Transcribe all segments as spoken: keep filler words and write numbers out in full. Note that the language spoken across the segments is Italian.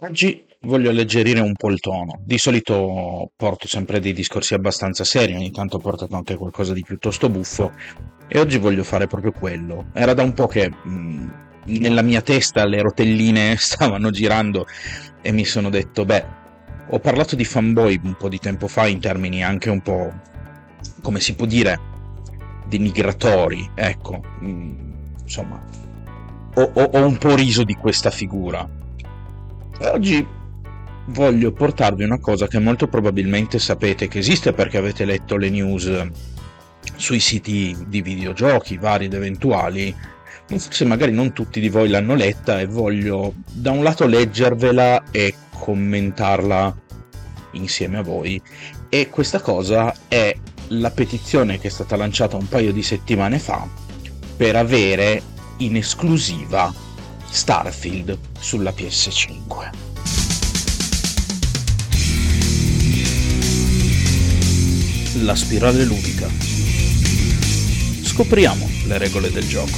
Oggi voglio alleggerire un po' il tono. Di solito porto sempre dei discorsi abbastanza seri, ogni tanto ho portato anche qualcosa di piuttosto buffo e oggi voglio fare proprio quello. Era da un po' che mh, nella mia testa le rotelline stavano girando e mi sono detto, beh, ho parlato di fanboy un po' di tempo fa in termini anche un po', come si può dire, denigratori, ecco, mh, insomma, ho, ho, ho un po' riso di questa figura. Oggi voglio portarvi una cosa che molto probabilmente sapete che esiste perché avete letto le news sui siti di videogiochi vari ed eventuali, forse magari non tutti di voi l'hanno letta e voglio da un lato leggervela e commentarla insieme a voi, e questa cosa è la petizione che è stata lanciata un paio di settimane fa per avere in esclusiva Starfield sulla P S cinque. La spirale ludica. Scopriamo le regole del gioco.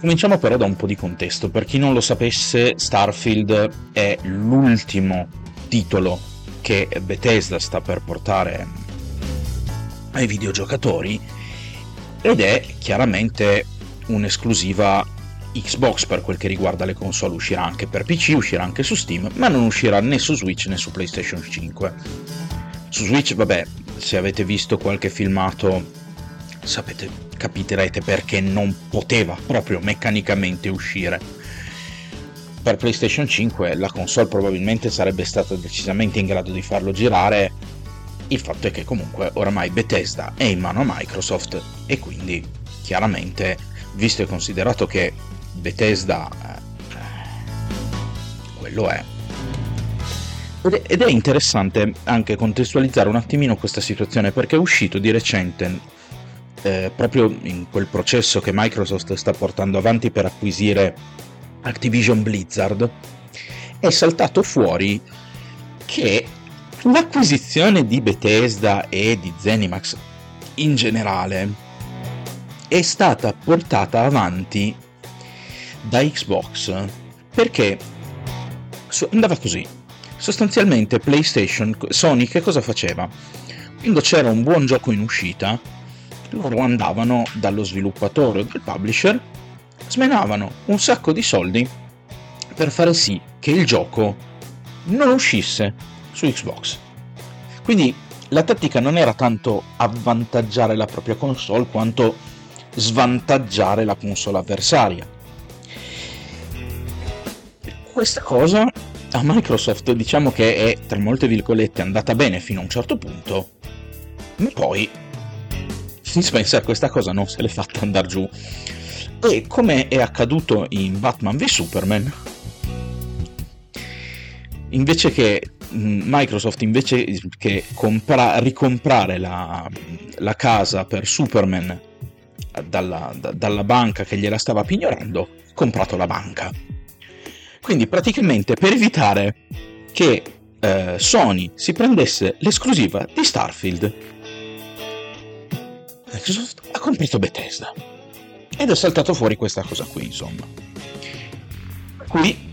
Cominciamo però da un po' di contesto. Per chi non lo sapesse, Starfield è l'ultimo titolo che Bethesda sta per portare ai videogiocatori ed è chiaramente un'esclusiva Xbox per quel che riguarda le console. Uscirà anche per P C, uscirà anche su Steam, ma non uscirà né su Switch né su PlayStation cinque. Su Switch, vabbè, se avete visto qualche filmato sapete, capirete perché non poteva proprio meccanicamente uscire. Per PlayStation cinque la console probabilmente sarebbe stata decisamente in grado di farlo girare. Il fatto è che comunque oramai Bethesda è in mano a Microsoft e quindi chiaramente, visto e considerato che Bethesda eh, quello è. Ed è interessante anche contestualizzare un attimino questa situazione perché è uscito di recente, eh, proprio in quel processo che Microsoft sta portando avanti per acquisire Activision Blizzard, è saltato fuori che l'acquisizione di Bethesda e di ZeniMax in generale è stata portata avanti da Xbox perché andava così. Sostanzialmente PlayStation, Sony che cosa faceva? Quando c'era un buon gioco in uscita, loro andavano dallo sviluppatore o dal publisher, smenavano un sacco di soldi per fare sì che il gioco non uscisse su Xbox. Quindi la tattica non era tanto avvantaggiare la propria console quanto svantaggiare la console avversaria. Questa cosa a Microsoft diciamo che è, tra molte virgolette, andata bene fino a un certo punto, ma poi Phil Spencer questa cosa non se l'è fatta andare giù e, come è accaduto in Batman v Superman, invece che Microsoft invece che compra, ricomprare la, la casa per Superman dalla, da, dalla banca che gliela stava pignorando, comprato la banca. Quindi praticamente per evitare che eh, Sony si prendesse l'esclusiva di Starfield, Microsoft ha comprato Bethesda ed è saltato fuori questa cosa qui, insomma. Qui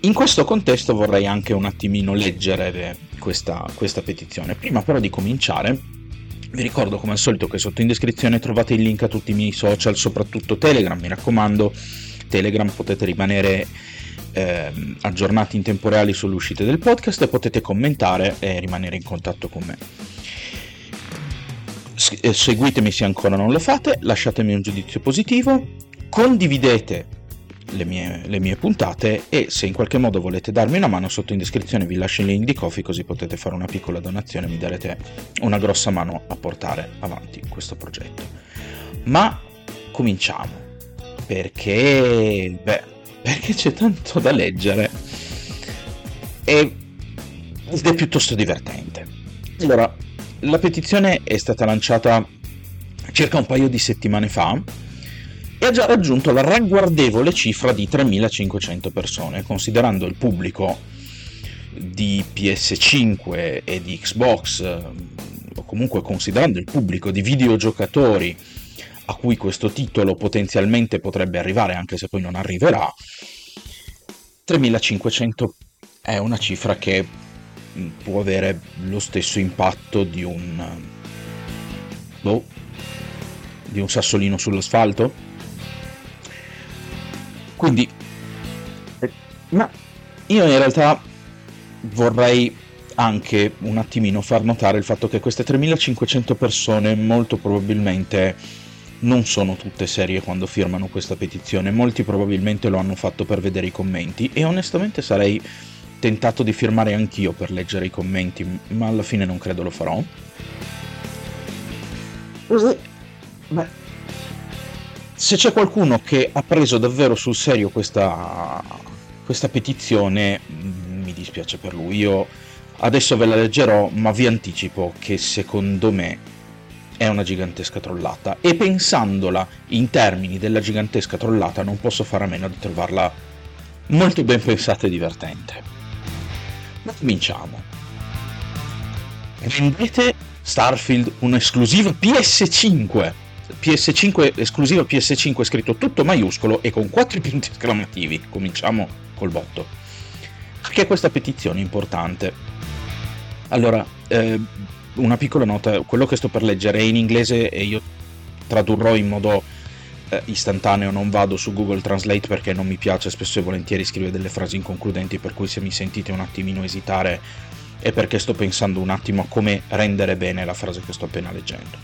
in questo contesto vorrei anche un attimino leggere questa, questa petizione. Prima però di cominciare, vi ricordo come al solito che sotto in descrizione trovate il link a tutti i miei social, soprattutto Telegram, mi raccomando, Telegram potete rimanere eh, aggiornati in tempo reale sulle uscite del podcast e potete commentare e rimanere in contatto con me. S- seguitemi se ancora non lo fate, lasciatemi un giudizio positivo, condividete Le mie, le mie puntate e se in qualche modo volete darmi una mano sotto in descrizione vi lascio il link di Ko-fi così potete fare una piccola donazione e mi darete una grossa mano a portare avanti questo progetto. Ma cominciamo perché beh, perché c'è tanto da leggere e, ed è piuttosto divertente. Allora, la petizione è stata lanciata circa un paio di settimane fa e ha già raggiunto la ragguardevole cifra di tremilacinquecento persone, considerando il pubblico di P S cinque e di Xbox, o comunque considerando il pubblico di videogiocatori a cui questo titolo potenzialmente potrebbe arrivare, anche se poi non arriverà, tremilacinquecento è una cifra che può avere lo stesso impatto di un boh, di un sassolino sull'asfalto. Quindi ma io in realtà vorrei anche un attimino far notare il fatto che queste tremilacinquecento persone molto probabilmente non sono tutte serie quando firmano questa petizione, molti probabilmente lo hanno fatto per vedere i commenti, e onestamente sarei tentato di firmare anch'io per leggere i commenti, ma alla fine non credo lo farò. Beh, se c'è qualcuno che ha preso davvero sul serio questa, questa petizione, mi dispiace per lui. Io adesso ve la leggerò, ma vi anticipo che secondo me è una gigantesca trollata, e pensandola in termini della gigantesca trollata non posso fare a meno di trovarla molto ben pensata e divertente. Ma cominciamo. Rendete Starfield un'esclusiva P S cinque, P S cinque esclusiva P S cinque, scritto tutto maiuscolo e con quattro punti esclamativi. Cominciamo col botto. Perché questa petizione è importante? Allora, eh, una piccola nota, quello che sto per leggere è in inglese e io tradurrò in modo eh, istantaneo, non vado su Google Translate perché non mi piace spesso e volentieri scrivere delle frasi inconcludenti, per cui se mi sentite un attimino esitare è perché sto pensando un attimo a come rendere bene la frase che sto appena leggendo.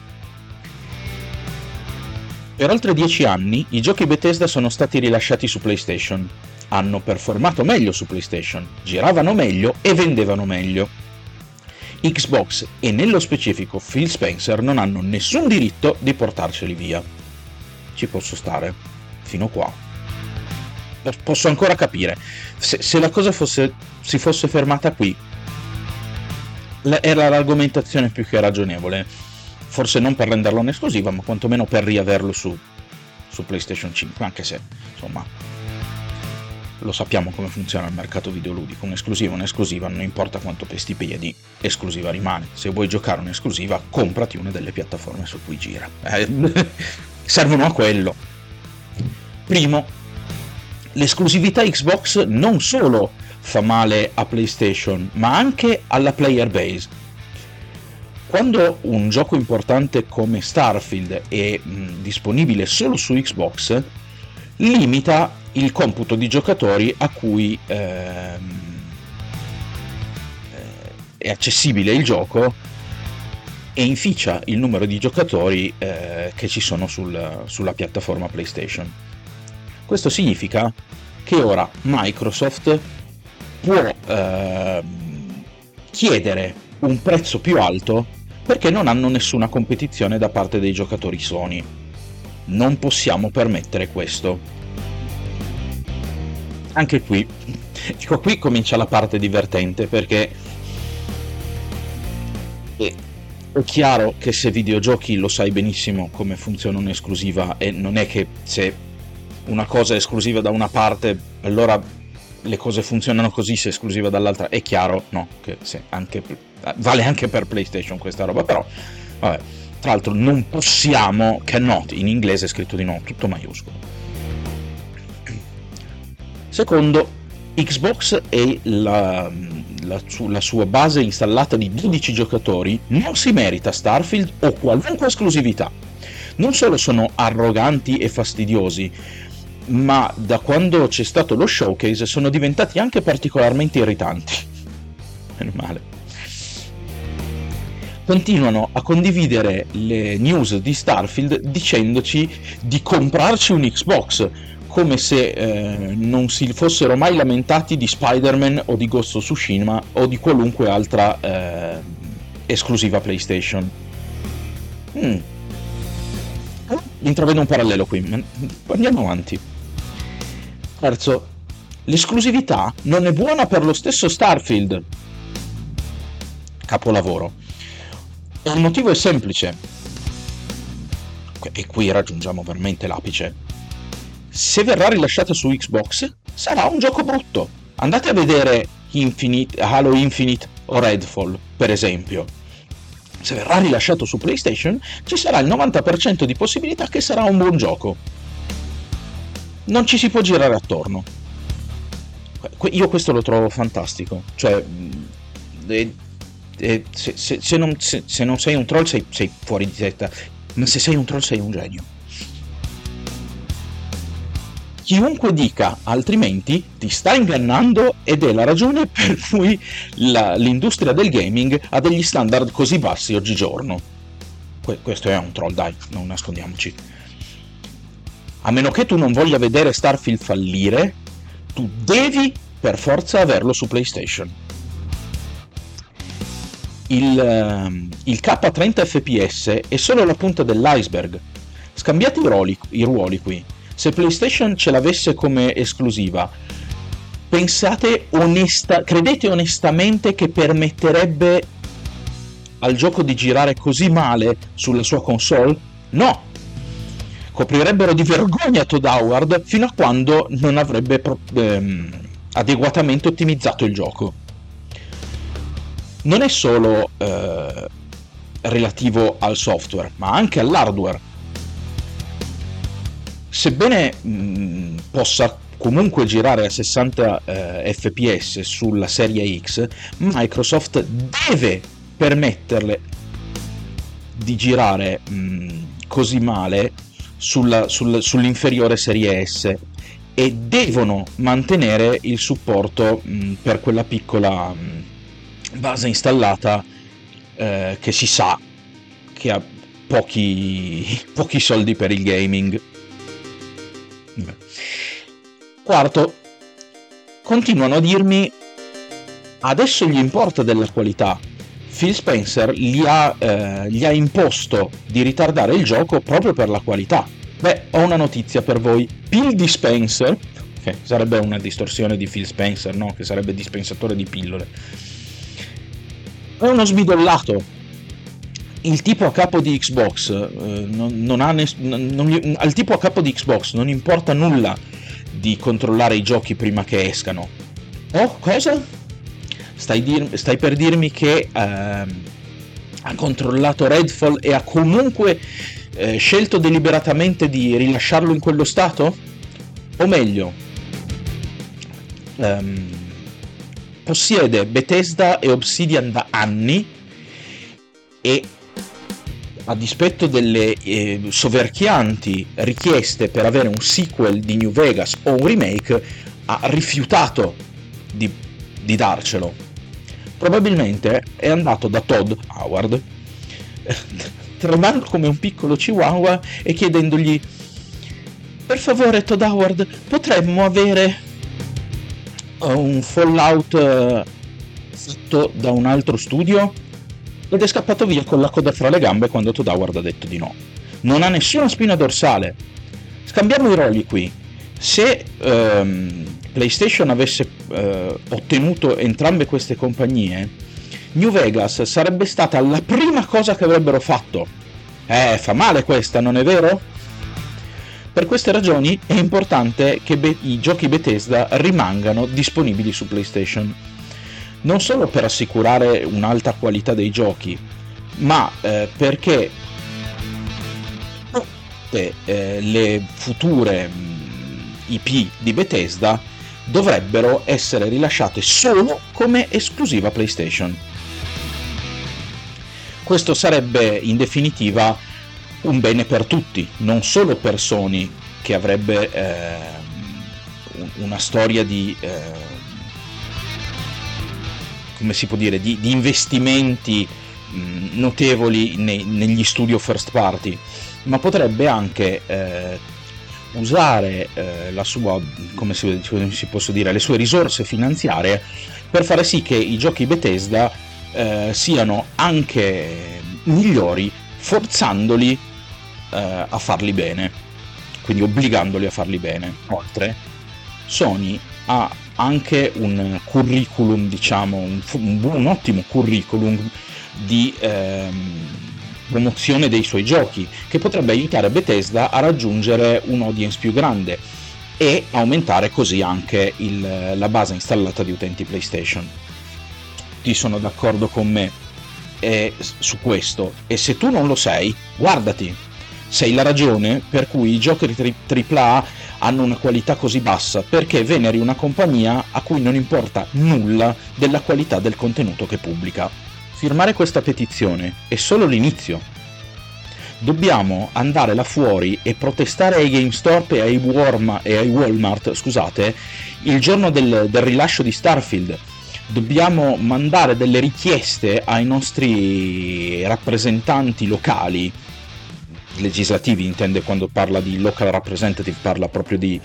Per oltre dieci anni i giochi Bethesda sono stati rilasciati su PlayStation, hanno performato meglio su PlayStation, giravano meglio e vendevano meglio. Xbox e nello specifico Phil Spencer non hanno nessun diritto di portarceli via. Ci posso stare, fino qua. Posso ancora capire. Se, se la cosa fosse, si fosse fermata qui, era l'argomentazione più che ragionevole. Forse non per renderlo un'esclusiva, ma quantomeno per riaverlo su, su PlayStation cinque, anche se, insomma, lo sappiamo come funziona il mercato videoludico, un'esclusiva un'esclusiva, non importa quanto pesti piedi, esclusiva rimane. Se vuoi giocare un'esclusiva, comprati una delle piattaforme su cui gira, eh, servono a quello. Primo, l'esclusività Xbox non solo fa male a PlayStation, ma anche alla player base. Quando un gioco importante come Starfield è mh, disponibile solo su Xbox, limita il computo di giocatori a cui ehm, è accessibile il gioco e inficia il numero di giocatori eh, che ci sono sul, sulla piattaforma PlayStation. Questo significa che ora Microsoft può ehm, chiedere un prezzo più alto perché non hanno nessuna competizione da parte dei giocatori Sony. Non possiamo permettere questo. Anche qui, ecco, qui comincia la parte divertente, perché è chiaro che se videogiochi lo sai benissimo come funziona un'esclusiva, e non è che se una cosa è esclusiva da una parte allora le cose funzionano così, se è esclusiva dall'altra è chiaro, no, che se anche, vale anche per PlayStation questa roba, però vabbè. Tra l'altro non possiamo, cannot, in inglese è scritto di nuovo tutto maiuscolo. Secondo, Xbox e la, la, la sua base installata di dodici giocatori non si merita Starfield o qualunque esclusività. Non solo sono arroganti e fastidiosi, ma da quando c'è stato lo showcase sono diventati anche particolarmente irritanti. Meno male. Continuano a condividere le news di Starfield dicendoci di comprarci un Xbox, come se eh, non si fossero mai lamentati di Spider-Man o di Ghost of Tsushima o di qualunque altra eh, esclusiva PlayStation. Mm. Intravedo un parallelo qui, andiamo avanti. Terzo, l'esclusività non è buona per lo stesso Starfield. Capolavoro. Il motivo è semplice, e qui raggiungiamo veramente l'apice. Se verrà rilasciata su Xbox sarà un gioco brutto. Andate a vedere Infinite, Halo Infinite o Redfall, per esempio. se verrà rilasciato su PlayStation, ci sarà il novanta per cento di possibilità che sarà un buon gioco. Non ci si può girare attorno. Io questo lo trovo fantastico. Cioè, eh, eh, se, se, se, non, se, se non sei un troll sei, sei fuori di testa, ma se sei un troll sei un genio. Chiunque dica altrimenti ti sta ingannando, ed è la ragione per cui la, l'industria del gaming ha degli standard così bassi oggigiorno. Que- questo è un troll, dai, non nascondiamoci. A meno che tu non voglia vedere Starfield fallire, tu devi per forza averlo su PlayStation. Il, il K trenta F P S è solo la punta dell'iceberg. Scambiate i ruoli, i ruoli qui. Se PlayStation ce l'avesse come esclusiva, pensate onesta, credete onestamente che permetterebbe al gioco di girare così male sulla sua console? No! Coprirebbero di vergogna Todd Howard fino a quando non avrebbe pro- ehm, adeguatamente ottimizzato il gioco. Non è solo eh, relativo al software, ma anche all'hardware. Sebbene mh, possa comunque girare a sessanta eh, F P S sulla serie X, Microsoft deve permetterle di girare mh, così male sulla, sul, sull'inferiore serie S, e devono mantenere il supporto mh, per quella piccola mh, base installata eh, che si sa che ha pochi, pochi soldi per il gaming. Quarto, continuano a dirmi: adesso gli importa della qualità. Phil Spencer gli ha, eh, gli ha imposto di ritardare il gioco proprio per la qualità. Beh, ho una notizia per voi: Pill di Spencer, che sarebbe una distorsione di Phil Spencer, no? Che sarebbe dispensatore di pillole, è uno sbigollato. Il tipo a capo di Xbox eh, non, non ha ness- non, non, al tipo a capo di Xbox non importa nulla di controllare i giochi prima che escano. Oh, cosa? Stai, dir- stai per dirmi che eh, ha controllato Redfall e ha comunque eh, scelto deliberatamente di rilasciarlo in quello stato? O meglio, ehm, possiede Bethesda e Obsidian da anni, e a dispetto delle eh, soverchianti richieste per avere un sequel di New Vegas o un remake, ha rifiutato di, di darcelo. Probabilmente è andato da Todd Howard, eh, tremando come un piccolo chihuahua e chiedendogli: per favore Todd Howard, potremmo avere un Fallout eh, fatto da un altro studio? Ed è scappato via con la coda fra le gambe quando Todd Howard ha detto di no. Non ha nessuna spina dorsale. Scambiamo i ruoli qui. Se ehm, PlayStation avesse eh, ottenuto entrambe queste compagnie, New Vegas sarebbe stata la prima cosa che avrebbero fatto. Eh, fa male questa, non è vero? Per queste ragioni è importante che be- i giochi Bethesda rimangano disponibili su PlayStation. Non solo per assicurare un'alta qualità dei giochi, ma eh, perché tutte eh, le future I P di Bethesda dovrebbero essere rilasciate solo come esclusiva PlayStation. Questo sarebbe in definitiva un bene per tutti, non solo per Sony, che avrebbe eh, una storia di... Eh, come si può dire, di, di investimenti mh, notevoli nei, negli studio first party, ma potrebbe anche eh, usare eh, la sua, come si, come si posso dire, le sue risorse finanziarie per fare sì che i giochi Bethesda eh, siano anche migliori, forzandoli eh, a farli bene, quindi obbligandoli a farli bene. Oltre, Sony ha anche un curriculum, diciamo, un, un, un ottimo curriculum di ehm, promozione dei suoi giochi, che potrebbe aiutare Bethesda a raggiungere un audience più grande e aumentare così anche il, la base installata di utenti PlayStation. Ti sono d'accordo con me? eh, su questo, e se tu non lo sei, guardati, sei la ragione per cui i giochi di tripla A hanno una qualità così bassa, perché veneri una compagnia a cui non importa nulla della qualità del contenuto che pubblica. Firmare questa petizione è solo l'inizio. Dobbiamo andare là fuori e protestare ai GameStop e ai, Warma, e ai Walmart, scusate, il giorno del, del rilascio di Starfield. Dobbiamo mandare delle richieste ai nostri rappresentanti locali, legislativi intende, quando parla di local representative parla proprio di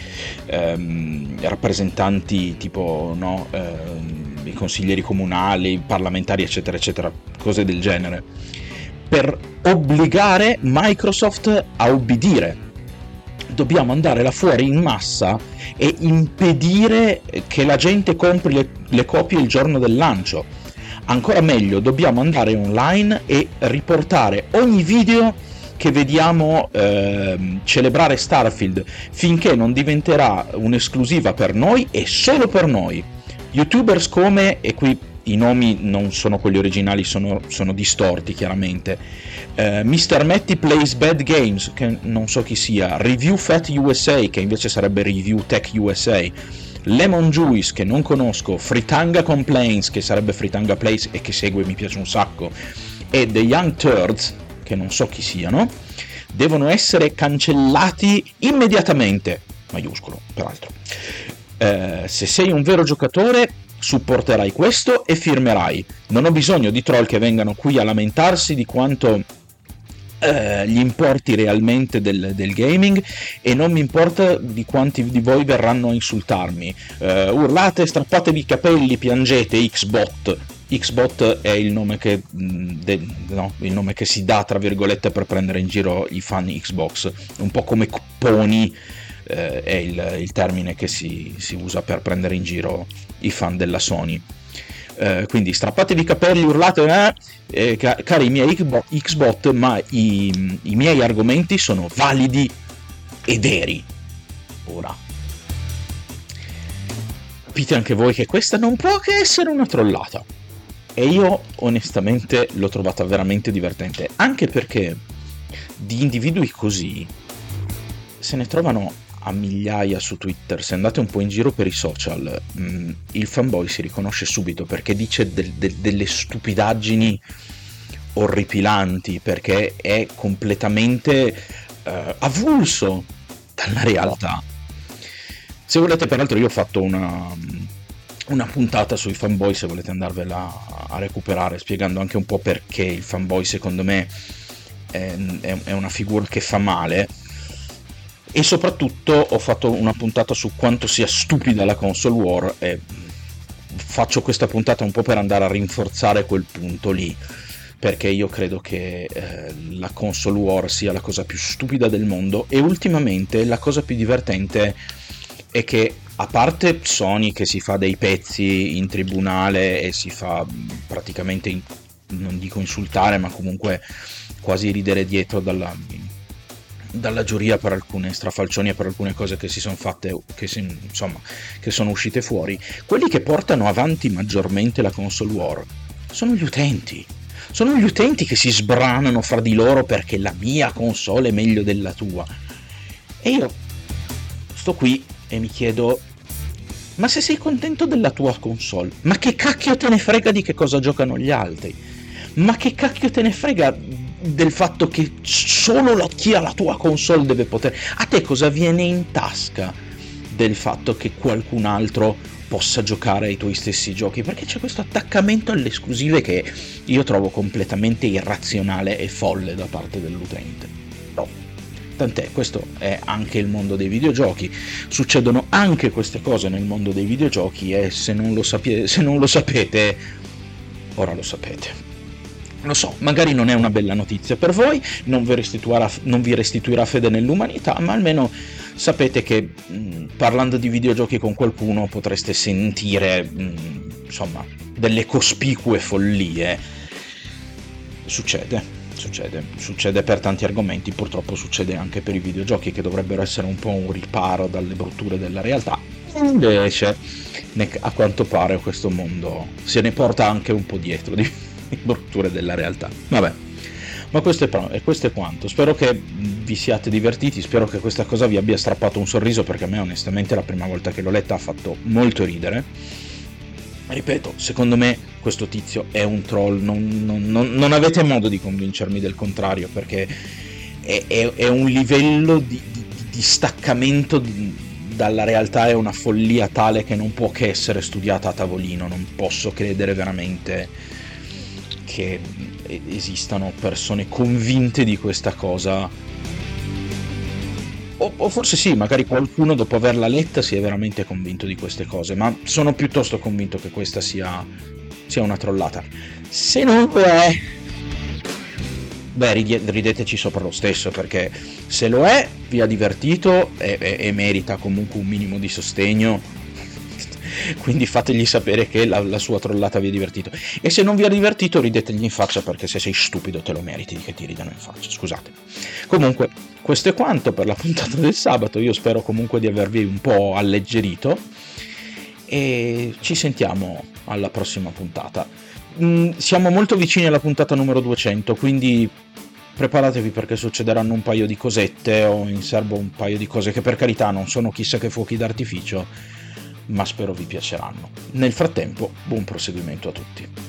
ehm, rappresentanti tipo, no, ehm, i consiglieri comunali, i parlamentari, eccetera eccetera, cose del genere, per obbligare Microsoft a obbedire. Dobbiamo andare là fuori in massa e impedire che la gente compri le, le copie il giorno del lancio. Ancora meglio, dobbiamo andare online e riportare ogni video che vediamo eh, celebrare Starfield, finché non diventerà un'esclusiva per noi e solo per noi. YouTubers come, e qui i nomi non sono quelli originali, sono, sono distorti chiaramente, eh, mister Matty Plays Bad Games, che non so chi sia, Review Fat U S A, che invece sarebbe Review Tech U S A, Lemon Juice, che non conosco, Fritanga Complaints, che sarebbe Fritanga Plays e che segue, mi piace un sacco, e The Young Turds, che non so chi siano, devono essere cancellati immediatamente, maiuscolo peraltro. Eh, se sei un vero giocatore supporterai questo e firmerai. Non ho bisogno di troll che vengano qui a lamentarsi di quanto eh, gli importi realmente del, del gaming, e non mi importa di quanti di voi verranno a insultarmi. Eh, urlate, strappatevi i capelli, piangete, Xbot. Xbot è il nome che de, no, il nome che si dà tra virgolette per prendere in giro i fan Xbox, un po' come Pony. Eh, è il, il termine che si, si usa per prendere in giro i fan della Sony. Eh, quindi strappatevi i capelli, urlate, eh, eh, ca- cari i miei Xbot, ma i, i miei argomenti sono validi e veri. Ora capite anche voi che questa non può che essere una trollata, e io onestamente l'ho trovata veramente divertente, anche perché di individui così se ne trovano a migliaia su Twitter. Se andate un po' in giro per i social, mh, il fanboy si riconosce subito, perché dice del, del, delle stupidaggini orripilanti, perché è completamente eh, avulso dalla realtà. Se volete, peraltro, io ho fatto una, una puntata sui fanboy, se volete andarvela a recuperare, spiegando anche un po' perché il fanboy secondo me è, è, è una figura che fa male. E soprattutto ho fatto una puntata su quanto sia stupida la console war, e faccio questa puntata un po' per andare a rinforzare quel punto lì, perché io credo che eh, la console war sia la cosa più stupida del mondo. E ultimamente la cosa più divertente è che, a parte Sony che si fa dei pezzi in tribunale e si fa praticamente, in, non dico insultare, ma comunque quasi ridere dietro dalla... dalla giuria per alcune strafalcioni e per alcune cose che si sono fatte, che si, insomma, che sono uscite fuori, quelli che portano avanti maggiormente la console war sono gli utenti. Sono gli utenti che si sbranano fra di loro perché la mia console è meglio della tua. E io sto qui e mi chiedo: ma se sei contento della tua console, ma che cacchio te ne frega di che cosa giocano gli altri? Ma che cacchio te ne frega del fatto che solo la, chi ha la tua console deve poter... A te cosa viene in tasca del fatto che qualcun altro possa giocare ai tuoi stessi giochi? Perché c'è questo attaccamento alle esclusive che io trovo completamente irrazionale e folle da parte dell'utente. No. Tant'è, questo è anche il mondo dei videogiochi. Succedono anche queste cose nel mondo dei videogiochi, e se non lo, sapie- se non lo sapete, ora lo sapete. Lo so, magari non è una bella notizia per voi, non vi restituirà, non vi restituirà fede nell'umanità, ma almeno sapete che mh, parlando di videogiochi con qualcuno potreste sentire mh, insomma delle cospicue follie. Succede, succede, succede per tanti argomenti, purtroppo succede anche per i videogiochi, che dovrebbero essere un po' un riparo dalle brutture della realtà. Invece, a quanto pare, questo mondo se ne porta anche un po' dietro di brutture della realtà. Vabbè, ma questo è, pro- e questo è quanto. Spero che vi siate divertiti, spero che questa cosa vi abbia strappato un sorriso, perché a me onestamente la prima volta che l'ho letta ha fatto molto ridere. Ripeto, secondo me questo tizio è un troll, non, non, non, non avete modo di convincermi del contrario, perché è, è, è un livello di, di, di staccamento di, dalla realtà, è una follia tale che non può che essere studiata a tavolino. Non posso credere veramente che esistano persone convinte di questa cosa, o, o forse sì, magari qualcuno dopo averla letta si è veramente convinto di queste cose, ma sono piuttosto convinto che questa sia, sia una trollata. Se non lo è, beh, rideteci sopra lo stesso, perché se lo è vi ha divertito e, e, e merita comunque un minimo di sostegno, quindi fategli sapere che la, la sua trollata vi ha divertito. E se non vi ha divertito, ridetegli in faccia, perché se sei stupido te lo meriti che ti ridano in faccia, scusate. Comunque questo è quanto per la puntata del sabato. Io spero comunque di avervi un po' alleggerito e ci sentiamo alla prossima puntata. Siamo molto vicini alla puntata numero duecento, quindi preparatevi, perché succederanno un paio di cosette, ho in serbo un paio di cose che, per carità, non sono chissà che fuochi d'artificio, ma spero vi piaceranno. Nel frattempo, buon proseguimento a tutti.